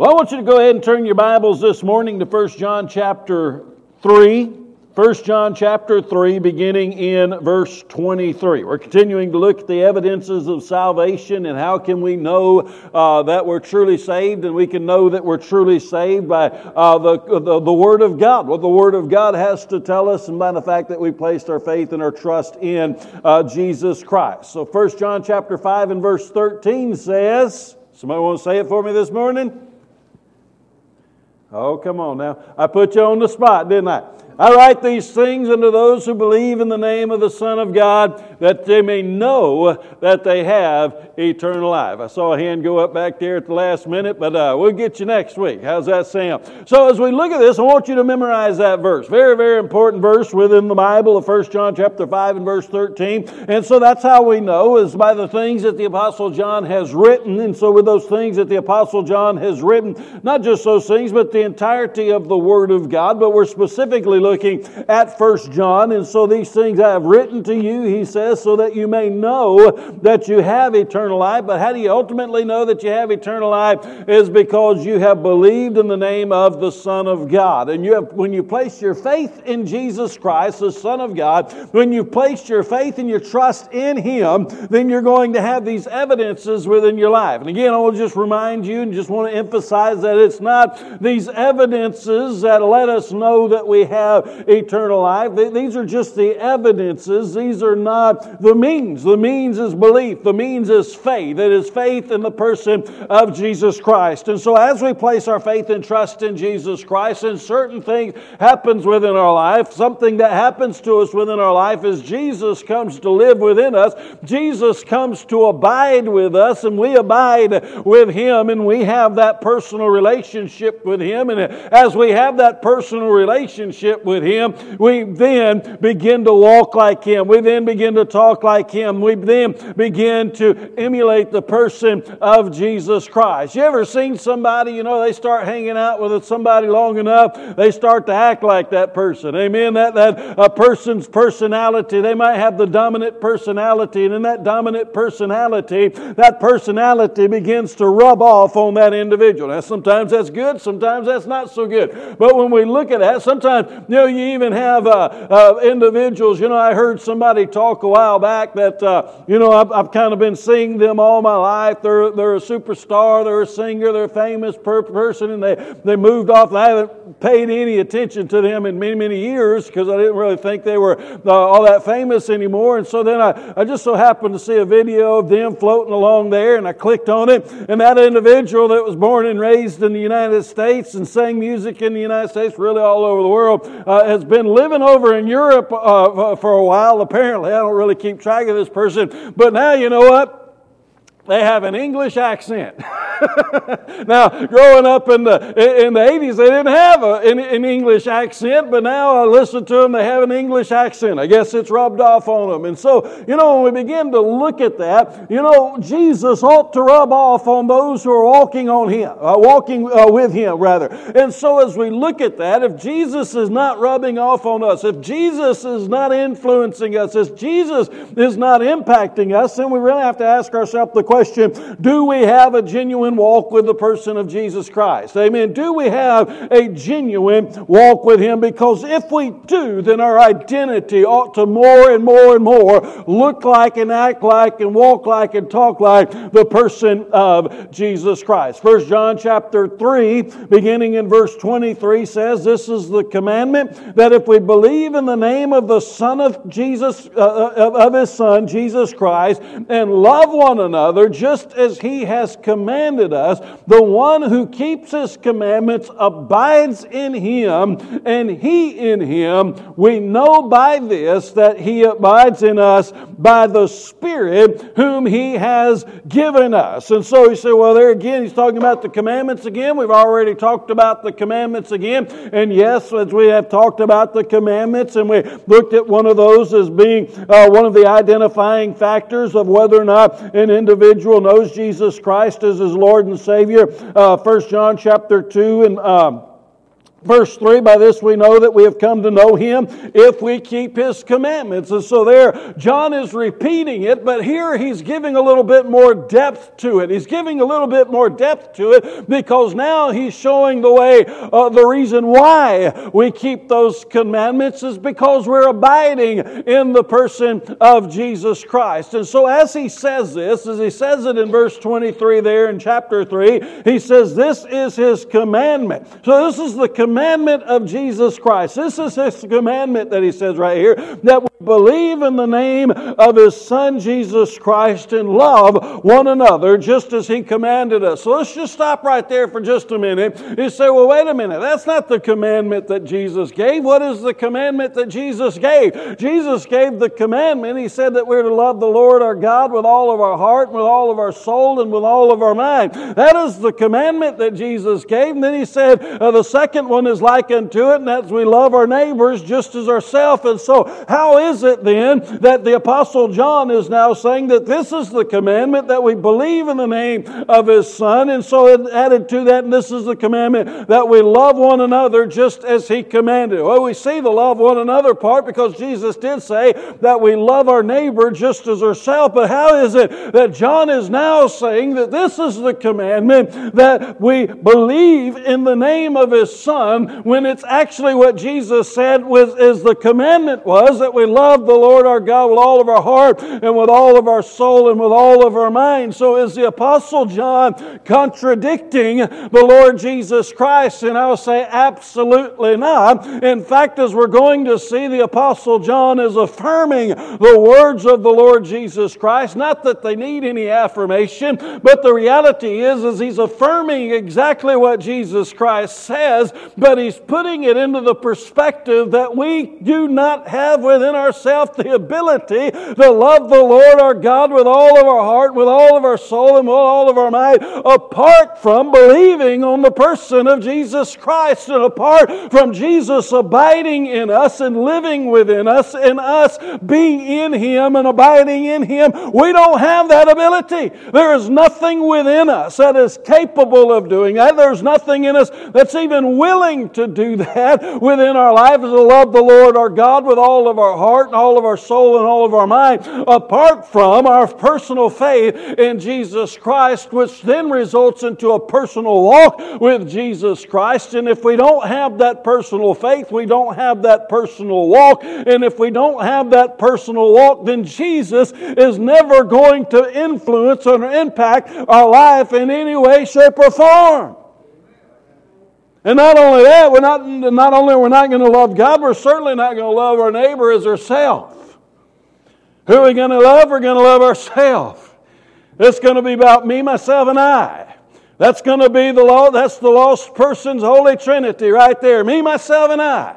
Well, I want you to go ahead and turn your Bibles this morning to 1 John chapter 3. 1 John chapter 3, beginning in verse 23. We're continuing to look at the evidences of salvation and how can we know that we're truly saved, and we can know that we're truly saved by the Word of God, what the Word of God has to tell us, and by the fact that we placed our faith and our trust in Jesus Christ. So 1 John chapter 5 and verse 13 says, somebody want to say it for me this morning? Oh, come on now. I put you on the spot, didn't I? I write these things unto those who believe in the name of the Son of God, that they may know that they have eternal life. I saw a hand go up back there at the last minute, but we'll get you next week. How's that sound? So as we look at this, I want you to memorize that verse. Very, very important verse within the Bible of 1 John chapter 5 and verse 13. And so that's how we know, is by the things that the Apostle John has written. And so with those things that the Apostle John has written, not just those things, but the entirety of the Word of God, but we're specifically looking at 1 John. And so these things I have written to you, he says, so that you may know that you have eternal life. But how do you ultimately know that you have eternal life? Is because you have believed in the name of the Son of God. And you have, when you place your faith in Jesus Christ, the Son of God, when you place your faith and your trust in Him, then you're going to have these evidences within your life. And again, I will just remind you and just want to emphasize that it's not these evidences that let us know that we have eternal life. These are just the evidences. These are not the means. The means is belief. The means is faith. It is faith in the person of Jesus Christ. And so as we place our faith and trust in Jesus Christ, and certain things happens within our life, something that happens to us within our life is Jesus comes to live within us. Jesus comes to abide with us, and we abide with Him, and we have that personal relationship with Him. And as we have that personal relationship with Him, we then begin to walk like Him. We then begin to talk like Him. We then begin to emulate the person of Jesus Christ. You ever seen somebody, you know, they start hanging out with somebody long enough, they start to act like that person. Amen? That person's personality, they might have the dominant personality, and in that dominant personality, that personality begins to rub off on that individual. Now, sometimes that's good, sometimes that's not so good. But when we look at that, sometimes, you know, you even have individuals. You know, I heard somebody talk a while back that, you know, I've kind of been seeing them all my life. They're a superstar, they're a singer, they're a famous person, and they moved off. And I haven't paid any attention to them in many, many years because I didn't really think they were all that famous anymore. And so then I just so happened to see a video of them floating along there, and I clicked on it. And that individual that was born and raised in the United States and sang music in the United States, really all over the world, has been living over in Europe for a while, apparently. I don't really keep track of this person. But now, you know what? They have an English accent. Now, growing up in the 80s, they didn't have an English accent, but now I listen to them, they have an English accent. I guess it's rubbed off on them. And so, you know, when we begin to look at that, you know, Jesus ought to rub off on those who are walking with Him. And so as we look at that, if Jesus is not rubbing off on us, if Jesus is not influencing us, if Jesus is not impacting us, then we really have to ask ourselves the question, do we have a genuine walk with the person of Jesus Christ? Amen. Do we have a genuine walk with Him? Because if we do, then our identity ought to more and more and more look like and act like and walk like and talk like the person of Jesus Christ. 1 John chapter 3, beginning in verse 23 says, this is the commandment, that if we believe in the name of the Son of Jesus, of His Son, Jesus Christ, and love one another, just as He has commanded us, the one who keeps His commandments abides in Him, and He in Him. We know by this that He abides in us by the Spirit whom He has given us. And so you say, well, there again, He's talking about the commandments again. We've already talked about the commandments again. And yes, as we have talked about the commandments, and we looked at one of those as being one of the identifying factors of whether or not an individual knows Jesus Christ as his Lord and Savior. 1 John chapter 2 and Verse 3, by this we know that we have come to know Him if we keep His commandments. And so there, John is repeating it, but here he's giving a little bit more depth to it. He's giving a little bit more depth to it because now he's showing the way, the reason why we keep those commandments is because we're abiding in the person of Jesus Christ. And so as he says this, as he says it in verse 23 there in chapter 3, he says this is His commandment. So this is the commandment of Jesus Christ. This is His commandment that He says right here, that we believe in the name of His Son Jesus Christ and love one another just as He commanded us. So let's just stop right there for just a minute. You say, well, wait a minute. That's not the commandment that Jesus gave. What is the commandment that Jesus gave? Jesus gave the commandment. He said that we're to love the Lord our God with all of our heart, with all of our soul, and with all of our mind. That is the commandment that Jesus gave. And then He said, the second one is like unto it, and that's we love our neighbors just as ourselves. And so how is it then that the Apostle John is now saying that this is the commandment that we believe in the name of His Son? And so it added to that, and this is the commandment that we love one another just as He commanded. Well, we see the love one another part because Jesus did say that we love our neighbor just as ourselves. But how is it that John is now saying that this is the commandment that we believe in the name of His Son, when it's actually what Jesus said is the commandment was that we love the Lord our God with all of our heart and with all of our soul and with all of our mind. So is the Apostle John contradicting the Lord Jesus Christ? And I'll say absolutely not. In fact, as we're going to see, the Apostle John is affirming the words of the Lord Jesus Christ. Not that they need any affirmation, but the reality is he's affirming exactly what Jesus Christ says, but he's putting it into the perspective that we do not have within ourselves the ability to love the Lord our God with all of our heart, with all of our soul, and with all of our mind, apart from believing on the person of Jesus Christ and apart from Jesus abiding in us and living within us and us being in Him and abiding in Him. We don't have that ability. There is nothing within us that is capable of doing that. There's nothing in us that's even willing to do that within our lives, to love the Lord our God with all of our heart and all of our soul and all of our mind, apart from our personal faith in Jesus Christ, which then results into a personal walk with Jesus Christ. And if we don't have that personal faith, we don't have that personal walk. And if we don't have that personal walk, then Jesus is never going to influence or impact our life in any way, shape, or form. And not only that, we're not going to love God, we're certainly not going to love our neighbor as ourselves. Who are we going to love? We're going to love ourselves. It's going to be about me, myself, and I. That's going to be that's the lost person's holy trinity right there. Me, myself, and I.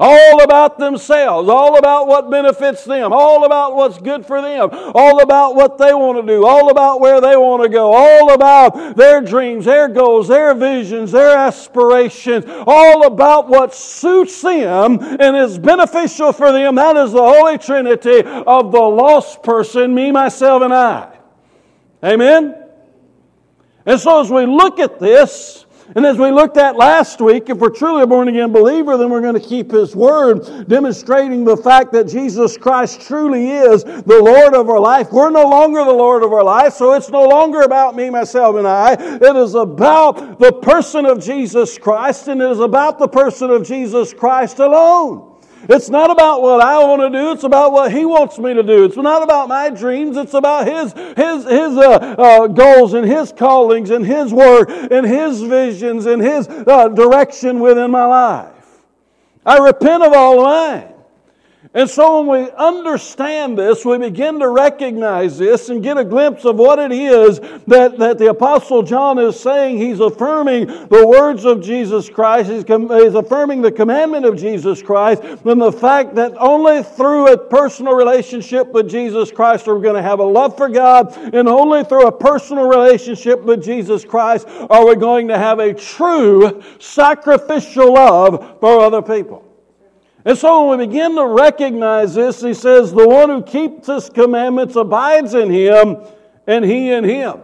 All about themselves, all about what benefits them, all about what's good for them, all about what they want to do, all about where they want to go, all about their dreams, their goals, their visions, their aspirations, all about what suits them and is beneficial for them. That is the Holy Trinity of the lost person, me, myself, and I. Amen? And so as we look at this, and as we looked at last week, if we're truly a born-again believer, then we're going to keep His Word, demonstrating the fact that Jesus Christ truly is the Lord of our life. We're no longer the Lord of our life, so it's no longer about me, myself, and I. It is about the person of Jesus Christ, and it is about the person of Jesus Christ alone. It's not about what I want to do. It's about what He wants me to do. It's not about my dreams. It's about His goals and His callings and His work and His visions and His direction within my life. I repent of all mine. And so when we understand this, we begin to recognize this and get a glimpse of what it is that the Apostle John is saying. He's affirming the words of Jesus Christ. He's affirming the commandment of Jesus Christ and the fact that only through a personal relationship with Jesus Christ are we going to have a love for God, and only through a personal relationship with Jesus Christ are we going to have a true sacrificial love for other people. And so when we begin to recognize this, he says, the one who keeps His commandments abides in Him, and He in Him.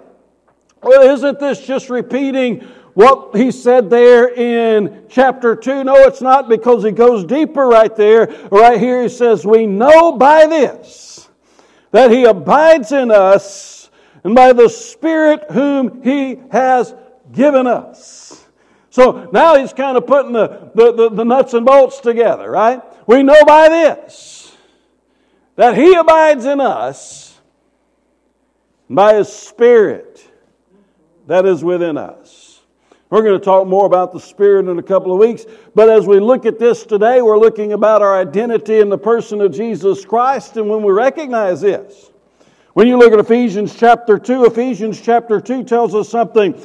Well, isn't this just repeating what he said there in chapter 2? No, it's not, because he goes deeper right there. Right here he says, we know by this, that he abides in us, and by the Spirit whom he has given us. So now he's kind of putting the nuts and bolts together, right? We know by this, that he abides in us, and by his Spirit that is within us. We're going to talk more about the Spirit in a couple of weeks, but as we look at this today, we're looking about our identity in the person of Jesus Christ, and when we recognize this. When you look at Ephesians chapter 2 tells us something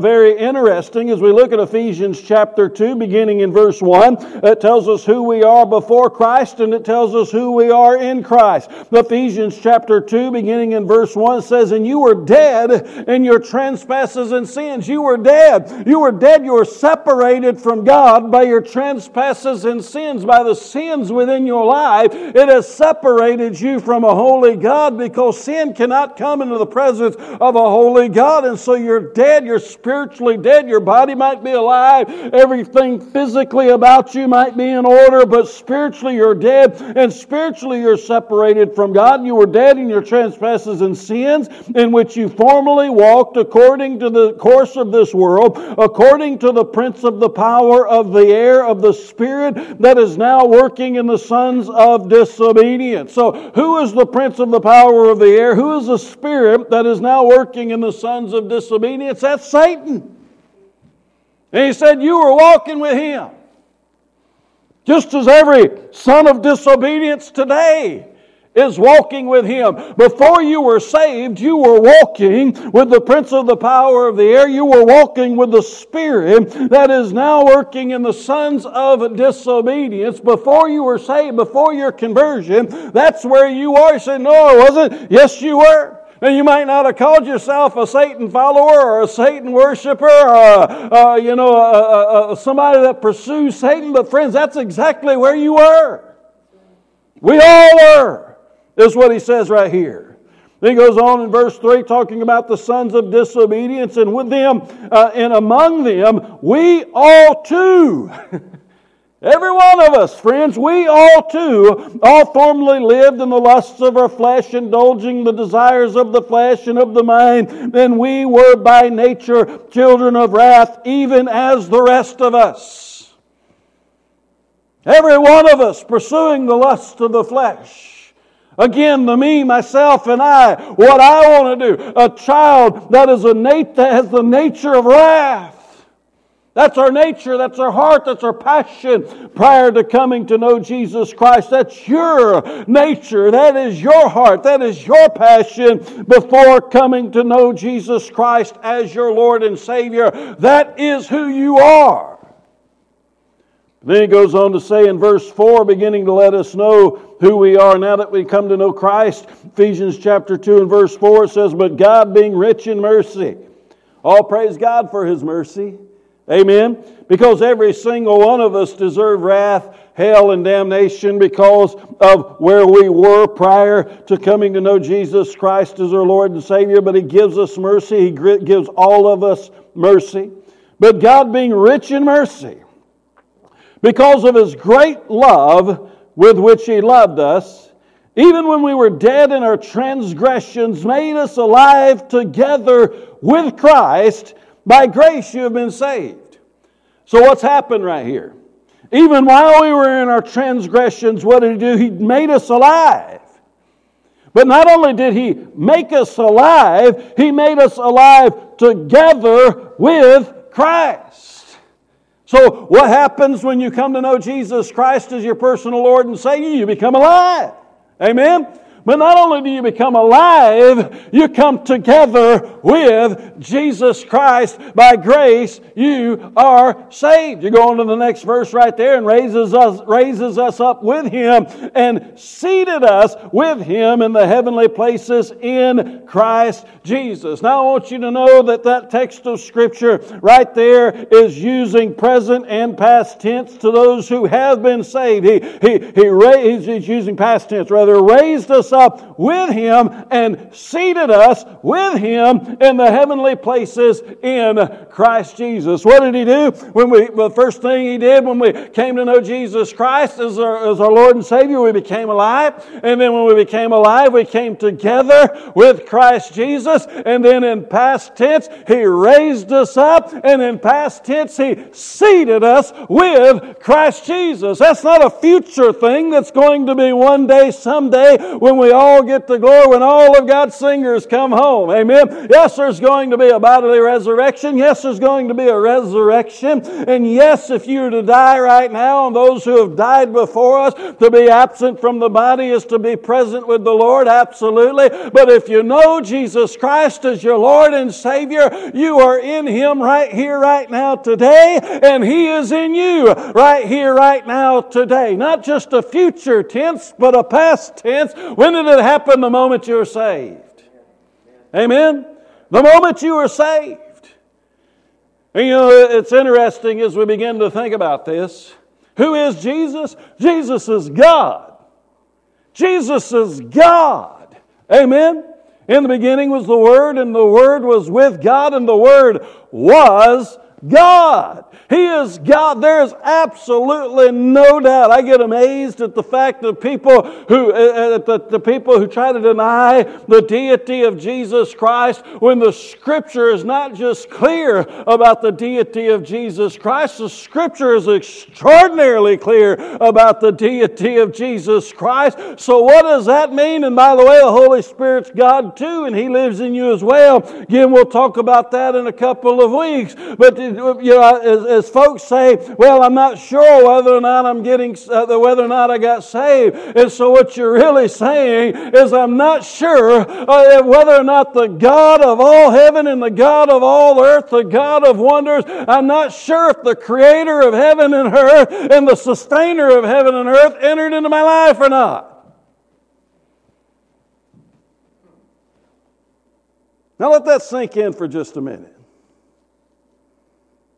very interesting. As we look at Ephesians chapter 2, beginning in verse 1, it tells us who we are before Christ, and it tells us who we are in Christ. Ephesians chapter 2, beginning in verse 1 says, and you were dead in your trespasses and sins. You were dead. You were dead. You were separated from God by your trespasses and sins, by the sins within your life. It has separated you from a holy God, because sin cannot come into the presence of a holy God. And so you're dead, you're spiritually dead, your body might be alive, everything physically about you might be in order, but spiritually you're dead, and spiritually you're separated from God. You were dead in your trespasses and sins, in which you formerly walked according to the course of this world, according to the prince of the power of the air, of the spirit that is now working in the sons of disobedience. So who is the prince of the power of the air? Who is the spirit that is now working in the sons of disobedience? That's Satan. And he said, you were walking with him. Just as every son of disobedience today is walking with him. Before you were saved, you were walking with the prince of the power of the air. You were walking with the spirit that is now working in the sons of disobedience. Before you were saved, before your conversion, that's where you are. You say, no, I wasn't. Yes, you were. Now, you might not have called yourself a Satan follower or a Satan worshiper or somebody that pursues Satan, but friends, that's exactly where you were. We all were, is what he says right here. Then he goes on in verse 3 talking about the sons of disobedience, and with them and among them, we all too... Every one of us, friends, we all too, all formerly lived in the lusts of our flesh, indulging the desires of the flesh and of the mind. And we were by nature children of wrath, even as the rest of us. Every one of us pursuing the lust of the flesh. Again, the me, myself, and I, what I want to do. A child that has the nature of wrath. That's our nature, that's our heart, that's our passion prior to coming to know Jesus Christ. That's your nature, that is your heart, that is your passion before coming to know Jesus Christ as your Lord and Savior. That is who you are. Then he goes on to say in verse 4, beginning to let us know who we are now that we come to know Christ. Ephesians chapter 2 and verse 4 says, but God being rich in mercy, all praise God for His mercy. Amen. Because every single one of us deserve wrath, hell, and damnation because of where we were prior to coming to know Jesus Christ as our Lord and Savior. But He gives us mercy. He gives all of us mercy. But God being rich in mercy, because of His great love with which He loved us, even when we were dead in our transgressions, made us alive together with Christ. By grace you have been saved. So what's happened right here? Even while we were in our transgressions, what did He do? He made us alive. But not only did He make us alive, He made us alive together with Christ. So what happens when you come to know Jesus Christ as your personal Lord and Savior? You become alive. Amen? But not only do you become alive, you come together with Jesus Christ. By grace, you are saved. You go on to the next verse right there and raises us up with Him and seated us with Him in the heavenly places in Christ Jesus. Now I want you to know that text of Scripture right there is using present and past tense to those who have been saved. He's using past tense, rather, raised us us up with Him and seated us with Him in the heavenly places in Christ Jesus. What did He do? The first thing He did when we came to know Jesus Christ as our Lord and Savior, we became alive. And then when we became alive, we came together with Christ Jesus. And then in past tense, He raised us up. And in past tense, He seated us with Christ Jesus. That's not a future thing that's going to be one day, someday, when we all get to glory, when all of God's singers come home. Amen. Yes, there's going to be a bodily resurrection. Yes, there's going to be a resurrection. And yes, if you were to die right now, and those who have died before us, to be absent from the body is to be present with the Lord, absolutely. But if you know Jesus Christ as your Lord and Savior, you are in Him right here, right now, today, and He is in you right here, right now, today. Not just a future tense, but a past tense. When did it happen? The moment you were saved. Amen? The moment you were saved. And you know, it's interesting as we begin to think about this. Who is Jesus? Jesus is God. Jesus is God. Amen? In the beginning was the Word, and the Word was with God, and the Word was God. He is God. There is absolutely no doubt. I get amazed at the fact that people who try to deny the deity of Jesus Christ, when the Scripture is not just clear about the deity of Jesus Christ, the Scripture is extraordinarily clear about the deity of Jesus Christ. So what does that mean? And by the way, the Holy Spirit's God too, and He lives in you as well. Again, we'll talk about that in a couple of weeks. But you know, as folks say, well, I'm not sure whether or not I got saved. And so what you're really saying is, I'm not sure whether or not the God of all heaven and the God of all earth, the God of wonders, I'm not sure if the creator of heaven and earth and the sustainer of heaven and earth entered into my life or not. Now let that sink in for just a minute.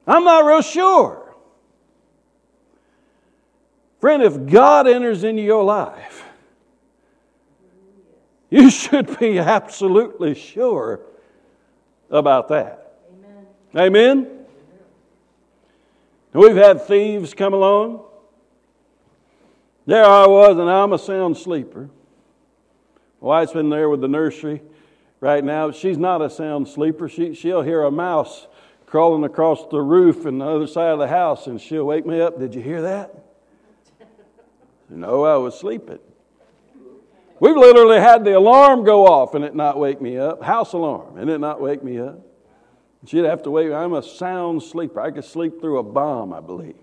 I'm not real sure. Friend, if God enters into your life, you should be absolutely sure about that. Amen? Amen? We've had thieves come along. There I was, and I'm a sound sleeper. My wife's been there with the nursery right now. She's not a sound sleeper. She'll hear a mouse crawling across the roof and the other side of the house, and she'll wake me up. Did you hear that? No, I was sleeping. We've literally had the alarm go off and it not wake me up. House alarm, and it not wake me up. She'd have to wake me up. I'm a sound sleeper. I could sleep through a bomb, I believe.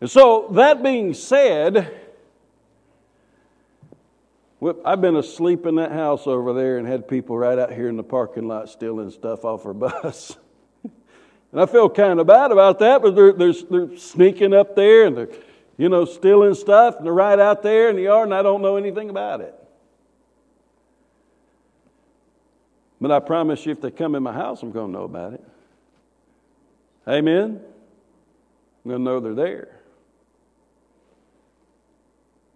And so, that being said, I've been asleep in that house over there and had people right out here in the parking lot stealing stuff off our bus. And I feel kind of bad about that, but they're sneaking up there and they're, you know, stealing stuff, and they're right out there in the yard, and I don't know anything about it. But I promise you, if they come in my house, I'm going to know about it. Amen? I'm going to know they're there.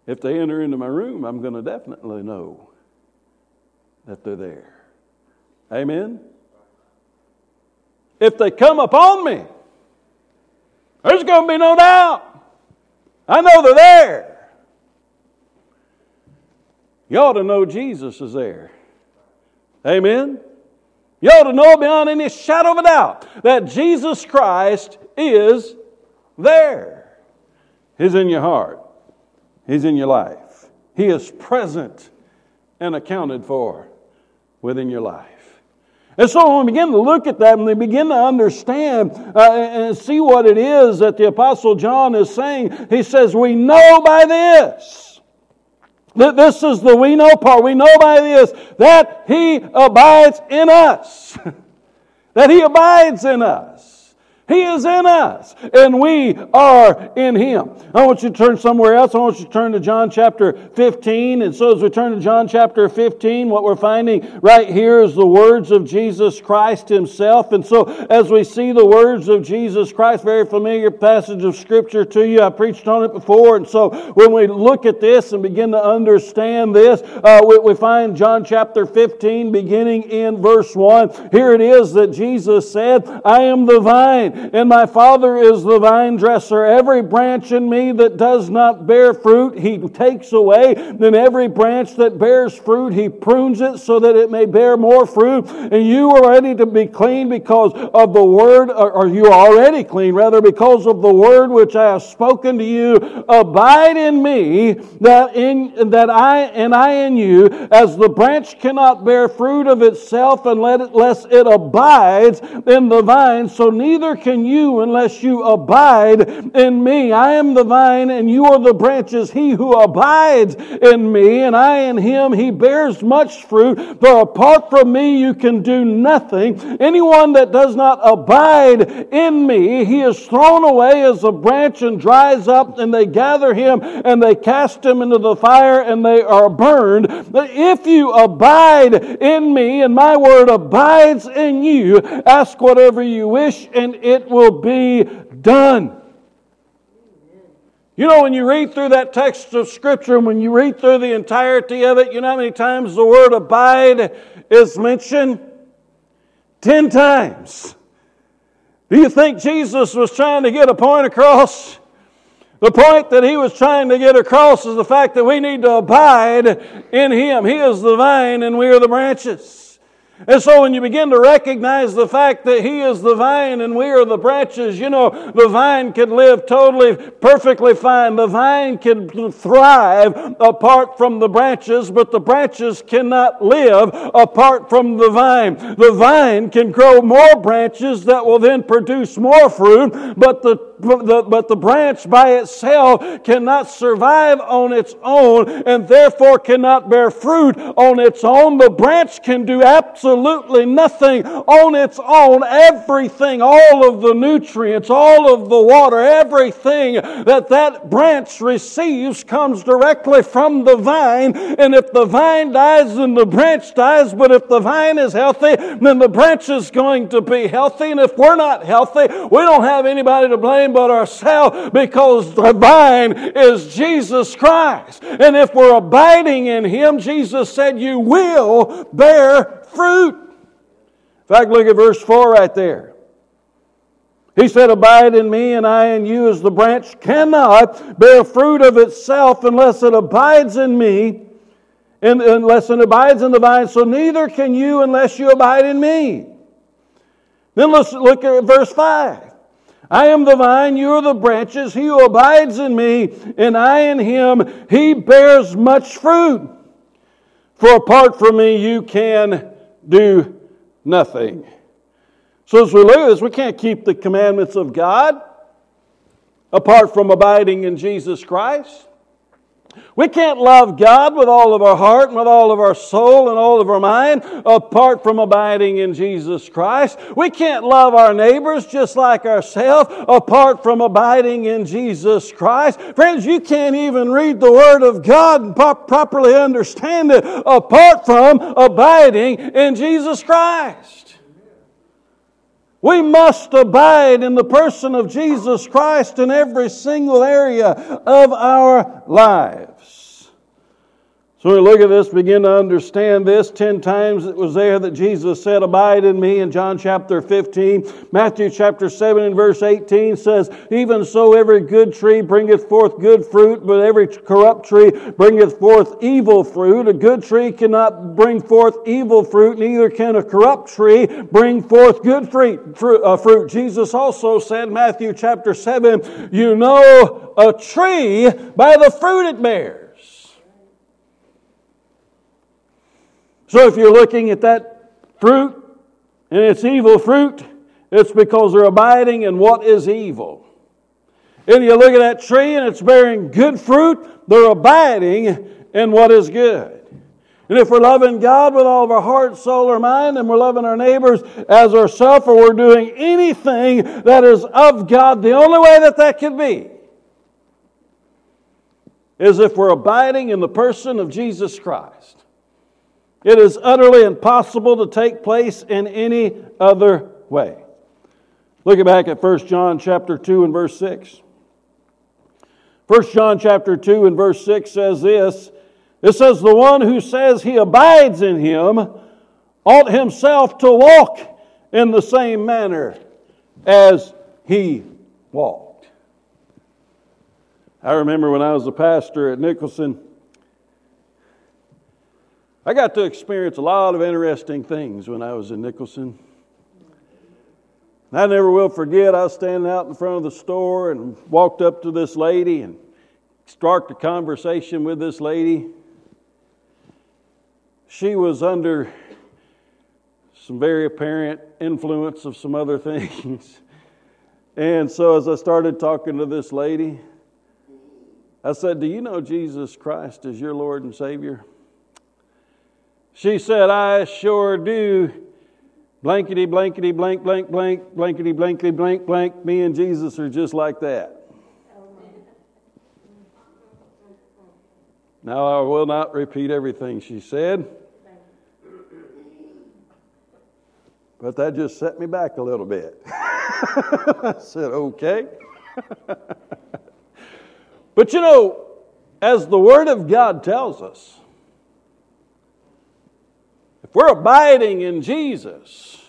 If they enter into my room, I'm going to definitely know that they're there. Amen? If they come upon me, there's going to be no doubt. I know they're there. You ought to know Jesus is there. Amen? You ought to know beyond any shadow of a doubt that Jesus Christ is there. He's in your heart. He's in your life. He is present and accounted for within your life. And so when we begin to look at that and we begin to understand and see what it is that the Apostle John is saying, he says, we know by this. This is the we know part. We know by this that He abides in us. That He abides in us. He is in us, and we are in Him. I want you to turn somewhere else. I want you to turn to John chapter 15. And so as we turn to John chapter 15, what we're finding right here is the words of Jesus Christ Himself. And so as we see the words of Jesus Christ, very familiar passage of Scripture to you. I preached on it before. And so when we look at this and begin to understand this, we find John chapter 15 beginning in verse 1. Here it is that Jesus said, I am the vine, and my Father is the vine dresser. Every branch in me that does not bear fruit, He takes away. Then every branch that bears fruit, He prunes it so that it may bear more fruit. And you are ready to be clean because of the Word, or you are already clean, rather, because of the Word which I have spoken to you. Abide in me, that I in you, as the branch cannot bear fruit of itself unless it abides in the vine, so neither can you unless you abide in me. I am the vine and you are the branches. He who abides in me and I in him, he bears much fruit. For apart from me you can do nothing. Anyone that does not abide in me, he is thrown away as a branch and dries up, and they gather him and they cast him into the fire and they are burned. But if you abide in me and my word abides in you, ask whatever you wish and it will be done. You know, when you read through that text of Scripture, and when you read through the entirety of it, you know how many times the word abide is mentioned? 10 times. Do you think Jesus was trying to get a point across? The point that He was trying to get across is the fact that we need to abide in Him. He is the vine and we are the branches. And so when you begin to recognize the fact that He is the vine and we are the branches, you know, the vine can live totally, perfectly fine. The vine can thrive apart from the branches, but the branches cannot live apart from the vine. The vine can grow more branches that will then produce more fruit, but the branch by itself cannot survive on its own and therefore cannot bear fruit on its own. The branch can do absolutely nothing on its own. Everything, all of the nutrients, all of the water, everything that branch receives comes directly from the vine. And if the vine dies, then the branch dies. But if the vine is healthy, then the branch is going to be healthy. And if we're not healthy, we don't have anybody to blame but ourselves, because the vine is Jesus Christ. And if we're abiding in Him, Jesus said, you will bear fruit. In fact, look at verse 4 right there. He said, abide in me and I in you, as the branch cannot bear fruit of itself unless it abides in me, and unless it abides in the vine, so neither can you unless you abide in me. Then let's look at verse 5. I am the vine, you are the branches. He who abides in me and I in him, he bears much fruit. For apart from me, you can do nothing. So as we look at this, we can't keep the commandments of God apart from abiding in Jesus Christ. We can't love God with all of our heart and with all of our soul and all of our mind apart from abiding in Jesus Christ. We can't love our neighbors just like ourselves apart from abiding in Jesus Christ. Friends, you can't even read the Word of God and properly understand it apart from abiding in Jesus Christ. We must abide in the person of Jesus Christ in every single area of our lives. So we look at this, begin to understand this. 10 times it was there that Jesus said, abide in me, in John chapter 15. Matthew chapter 7 and verse 18 says, even so every good tree bringeth forth good fruit, but every corrupt tree bringeth forth evil fruit. A good tree cannot bring forth evil fruit, neither can a corrupt tree bring forth good fruit. Jesus also said, Matthew chapter 7, you know a tree by the fruit it bears. So if you're looking at that fruit and it's evil fruit, it's because they're abiding in what is evil. If you look at that tree and it's bearing good fruit, they're abiding in what is good. And if we're loving God with all of our heart, soul, or mind, and we're loving our neighbors as ourselves, or we're doing anything that is of God, the only way that that can be is if we're abiding in the person of Jesus Christ. It is utterly impossible to take place in any other way. Looking back at 1 John chapter 2 and verse 6. 1 John chapter 2 and verse 6 says this. It says, the one who says he abides in him ought himself to walk in the same manner as he walked. I remember when I was a pastor at Nicholson, I got to experience a lot of interesting things when I was in Nicholson. And I never will forget, I was standing out in front of the store and walked up to this lady and started a conversation with this lady. She was under some very apparent influence of some other things. And so as I started talking to this lady, I said, do you know Jesus Christ is your Lord and Savior? She said, I sure do. Blankety, blankety, blank, blank, blank, blankety, blankety, blank, blank. Me and Jesus are just like that. Now I will not repeat everything she said, but that just set me back a little bit. I said, okay. But you know, as the Word of God tells us, if we're abiding in Jesus,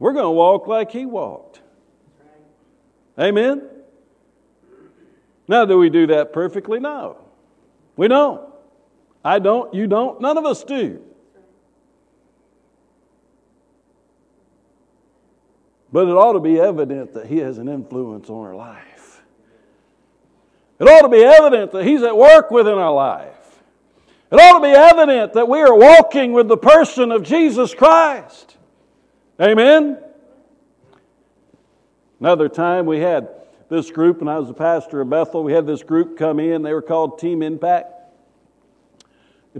we're going to walk like He walked. Amen? Now, do we do that perfectly? No. We don't. I don't, you don't, none of us do. But it ought to be evident that He has an influence on our life. It ought to be evident that He's at work within our life. It ought to be evident that we are walking with the person of Jesus Christ. Amen? Another time we had this group, and I was the pastor of Bethel, we had this group come in. They were called Team Impact.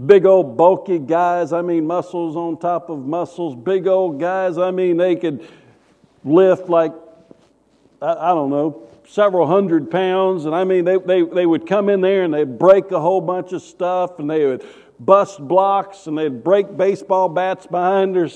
Big old bulky guys, I mean muscles on top of muscles. Big old guys, I mean they could lift like, I don't know, several hundred pounds. And I mean they would come in there and they'd break a whole bunch of stuff, and they would bust blocks, and they'd break baseball bats behind their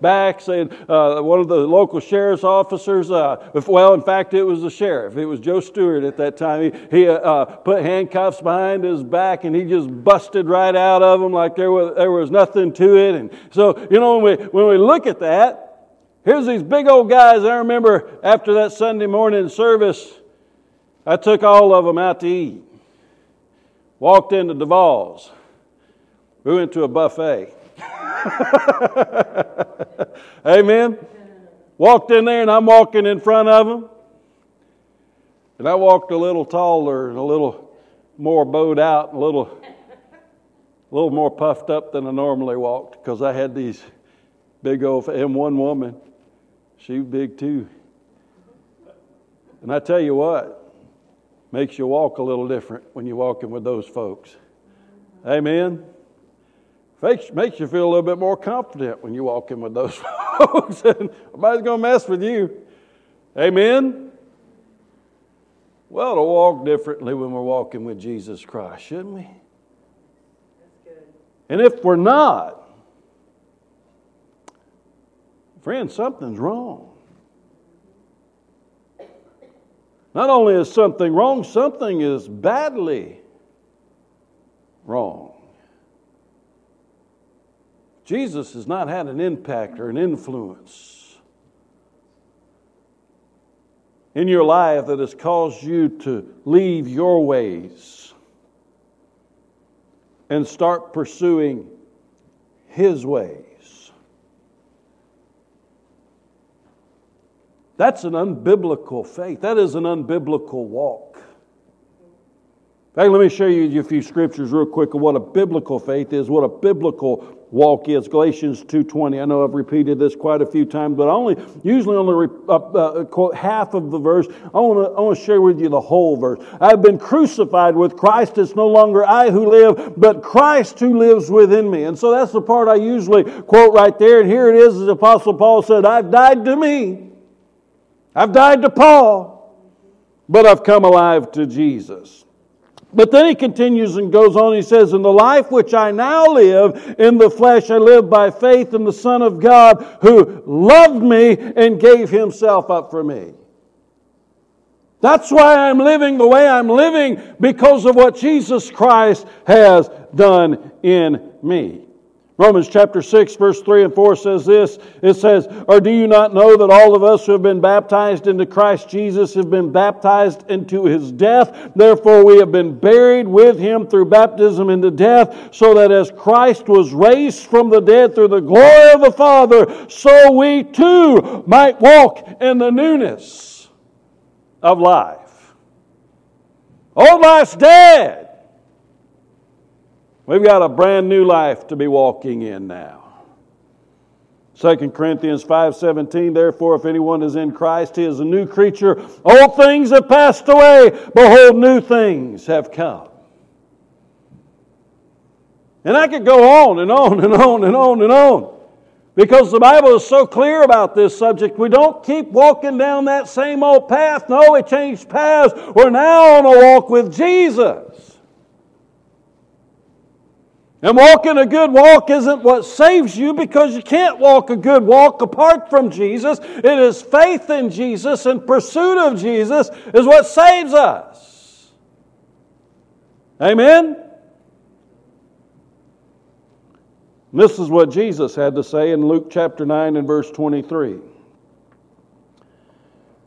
backs. And one of the local sheriff's officers, in fact, it was the sheriff. It was Joe Stewart at that time. He put handcuffs behind his back, and he just busted right out of them like there was nothing to it. And so, you know, when we look at that, here's these big old guys. I remember after that Sunday morning service, I took all of them out to eat. Walked into Duvall's. We went to a buffet. Amen. Walked in there, and I'm walking in front of them. And I walked a little taller and a little more bowed out, and a little more puffed up than I normally walked, because I had these big old, and one woman, she was big too. And I tell you what, makes you walk a little different when you're walking with those folks. Amen. Makes you feel a little bit more confident when you walk in with those folks. Nobody's going to mess with you. Amen? Well, to walk differently when we're walking with Jesus Christ, shouldn't we? That's good. And if we're not, friend, something's wrong. Not only is something wrong, something is badly wrong. Jesus has not had an impact or an influence in your life that has caused you to leave your ways and start pursuing His ways. That's an unbiblical faith. That is an unbiblical walk. In fact, let me show you a few scriptures real quick of what a biblical faith is, what a biblical walk is. Galatians 2:20. I know I've repeated this quite a few times, but I only quote half of the verse. I want to share with you the whole verse. I've been crucified with Christ. It's no longer I who live, but Christ who lives within me. And so that's the part I usually quote right there. And here it is, as the Apostle Paul said, I've died to me. I've died to Paul, but I've come alive to Jesus. But then he continues and goes on. He says, in the life which I now live in the flesh, I live by faith in the Son of God who loved me and gave himself up for me. That's why I'm living the way I'm living, because of what Jesus Christ has done in me. Romans chapter 6, verse 3 and 4 says this. It says, or do you not know that all of us who have been baptized into Christ Jesus have been baptized into His death? Therefore we have been buried with Him through baptism into death, so that as Christ was raised from the dead through the glory of the Father, so we too might walk in the newness of life. Old life's dead. We've got a brand new life to be walking in now. 2 Corinthians 5:17, therefore if anyone is in Christ, he is a new creature. Old things have passed away. Behold, new things have come. And I could go on and on and on and on and on, because the Bible is so clear about this subject. We don't keep walking down that same old path. No, we changed paths. We're now on a walk with Jesus. And walking a good walk isn't what saves you, because you can't walk a good walk apart from Jesus. It is faith in Jesus and pursuit of Jesus is what saves us. Amen? And this is what Jesus had to say in Luke chapter 9 and verse 23.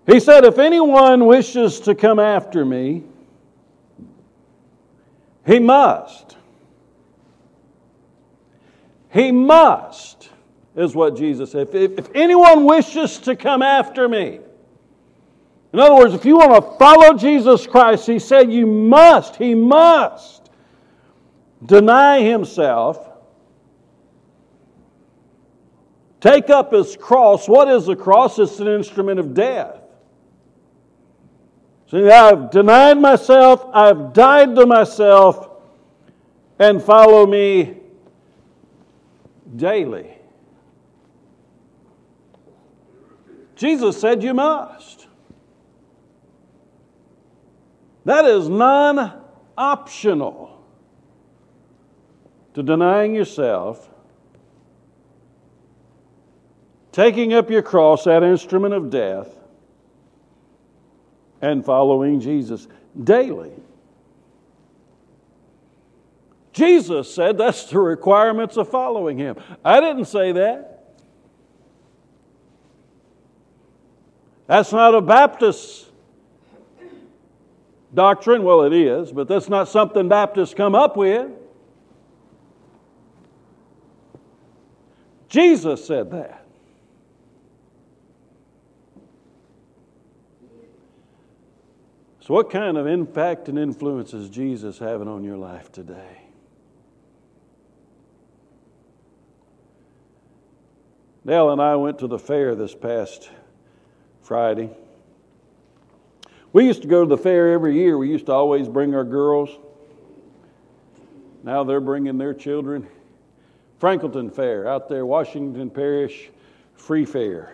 He said, if anyone wishes to come after me, he must. He must, is what Jesus said. If anyone wishes to come after me. In other words, if you want to follow Jesus Christ, He said you must, He must deny Himself, take up His cross. What is the cross? It's an instrument of death. See, I've denied myself, I've died to myself, and follow me daily. Jesus said you must. That is non-optional to denying yourself, taking up your cross, that instrument of death, and following Jesus daily. Jesus said that's the requirements of following Him. I didn't say that. That's not a Baptist doctrine. Well, it is, but that's not something Baptists come up with. Jesus said that. So what kind of impact and influence is Jesus having on your life today? Dale and I went to the fair this past Friday. We used to go to the fair every year. We used to always bring our girls. Now they're bringing their children. Franklinton Fair, out there, Washington Parish, free fair.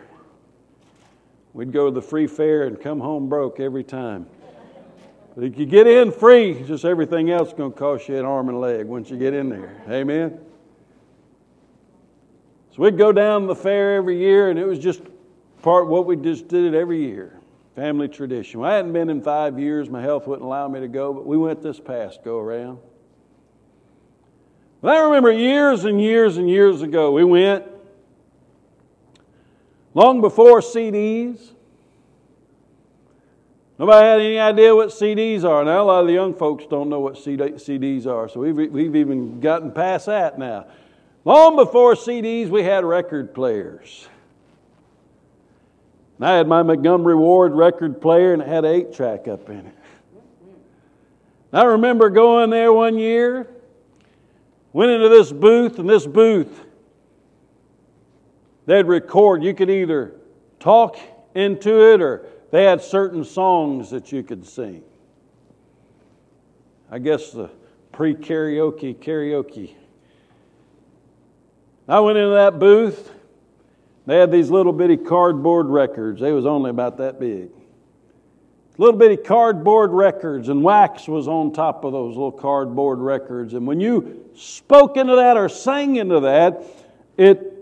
We'd go to the free fair and come home broke every time. But if you get in free, just everything else is going to cost you an arm and a leg once you get in there. Amen? So we'd go down to the fair every year, and it was just part of what we just did it every year. Family tradition. Well, I hadn't been in 5 years. My health wouldn't allow me to go, but we went this past go around. But I remember years and years and years ago, we went long before CDs. Nobody had any idea what CDs are. Now a lot of the young folks don't know what CDs are, so we've even gotten past that now. Long before CDs, we had record players. And I had my Montgomery Ward record player, and it had an 8-track up in it. And I remember going there one year, went into this booth, and this booth, they'd record. You could either talk into it, or they had certain songs that you could sing. I guess the pre-karaoke. I went into that booth. They had these little bitty cardboard records. They was only about that big. Little bitty cardboard records, and wax was on top of those little cardboard records. And when you spoke into that or sang into that, it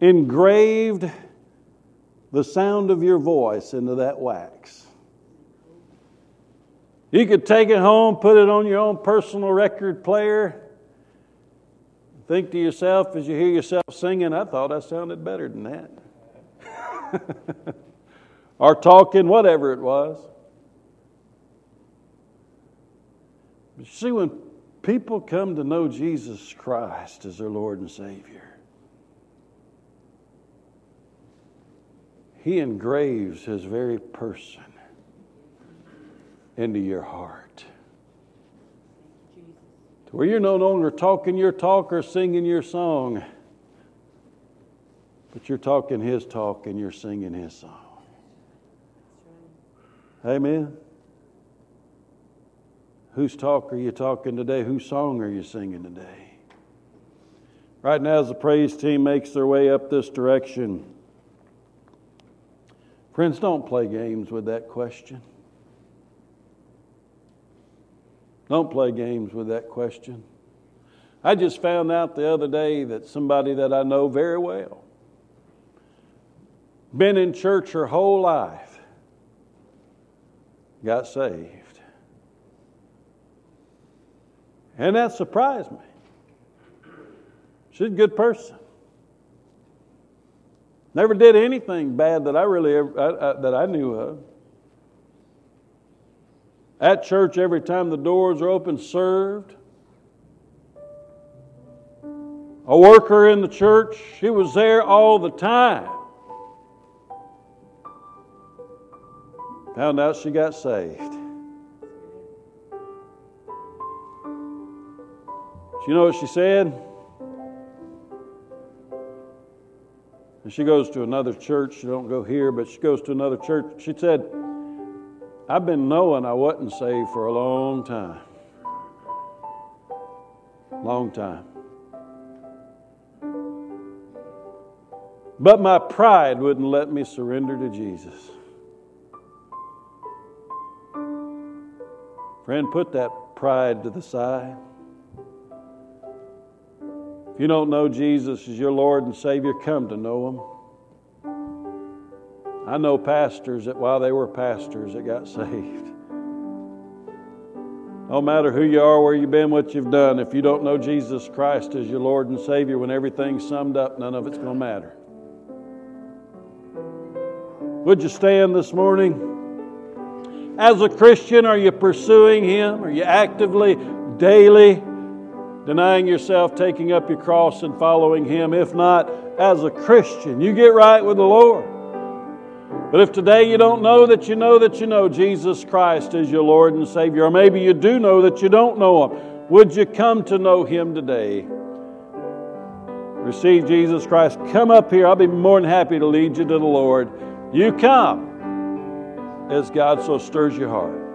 engraved the sound of your voice into that wax. You could take it home, put it on your own personal record player. Think to yourself as you hear yourself singing, I thought I sounded better than that. Or talking, whatever it was. But you see, when people come to know Jesus Christ as their Lord and Savior, He engraves His very person into your heart. To where you're no longer talking your talk or singing your song, but you're talking His talk and you're singing His song. Amen. Whose talk are you talking today? Whose song are you singing today? Right now, as the praise team makes their way up this direction, friends, don't play games with that question. Don't play games with that question. I just found out the other day that somebody that I know very well, been in church her whole life, got saved. And that surprised me. She's a good person. Never did anything bad that I knew of. At church, every time the doors are open, served. A worker in the church, she was there all the time. Found out she got saved. Do you know what she said? And she goes to another church. She don't go here, but she goes to another church. She said, I've been knowing I wasn't saved for a long time. Long time. But my pride wouldn't let me surrender to Jesus. Friend, put that pride to the side. If you don't know Jesus as your Lord and Savior, come to know Him. I know pastors that while they were pastors that got saved. No matter who you are, where you've been, what you've done, if you don't know Jesus Christ as your Lord and Savior, when everything's summed up, none of it's going to matter. Would you stand this morning? As a Christian, are you pursuing Him? Are you actively, daily, denying yourself, taking up your cross and following Him? If not, as a Christian, you get right with the Lord. But if today you don't know that you know that you know Jesus Christ as your Lord and Savior, or maybe you do know that you don't know Him, would you come to know Him today? Receive Jesus Christ. Come up here. I'll be more than happy to lead you to the Lord. You come as God so stirs your heart.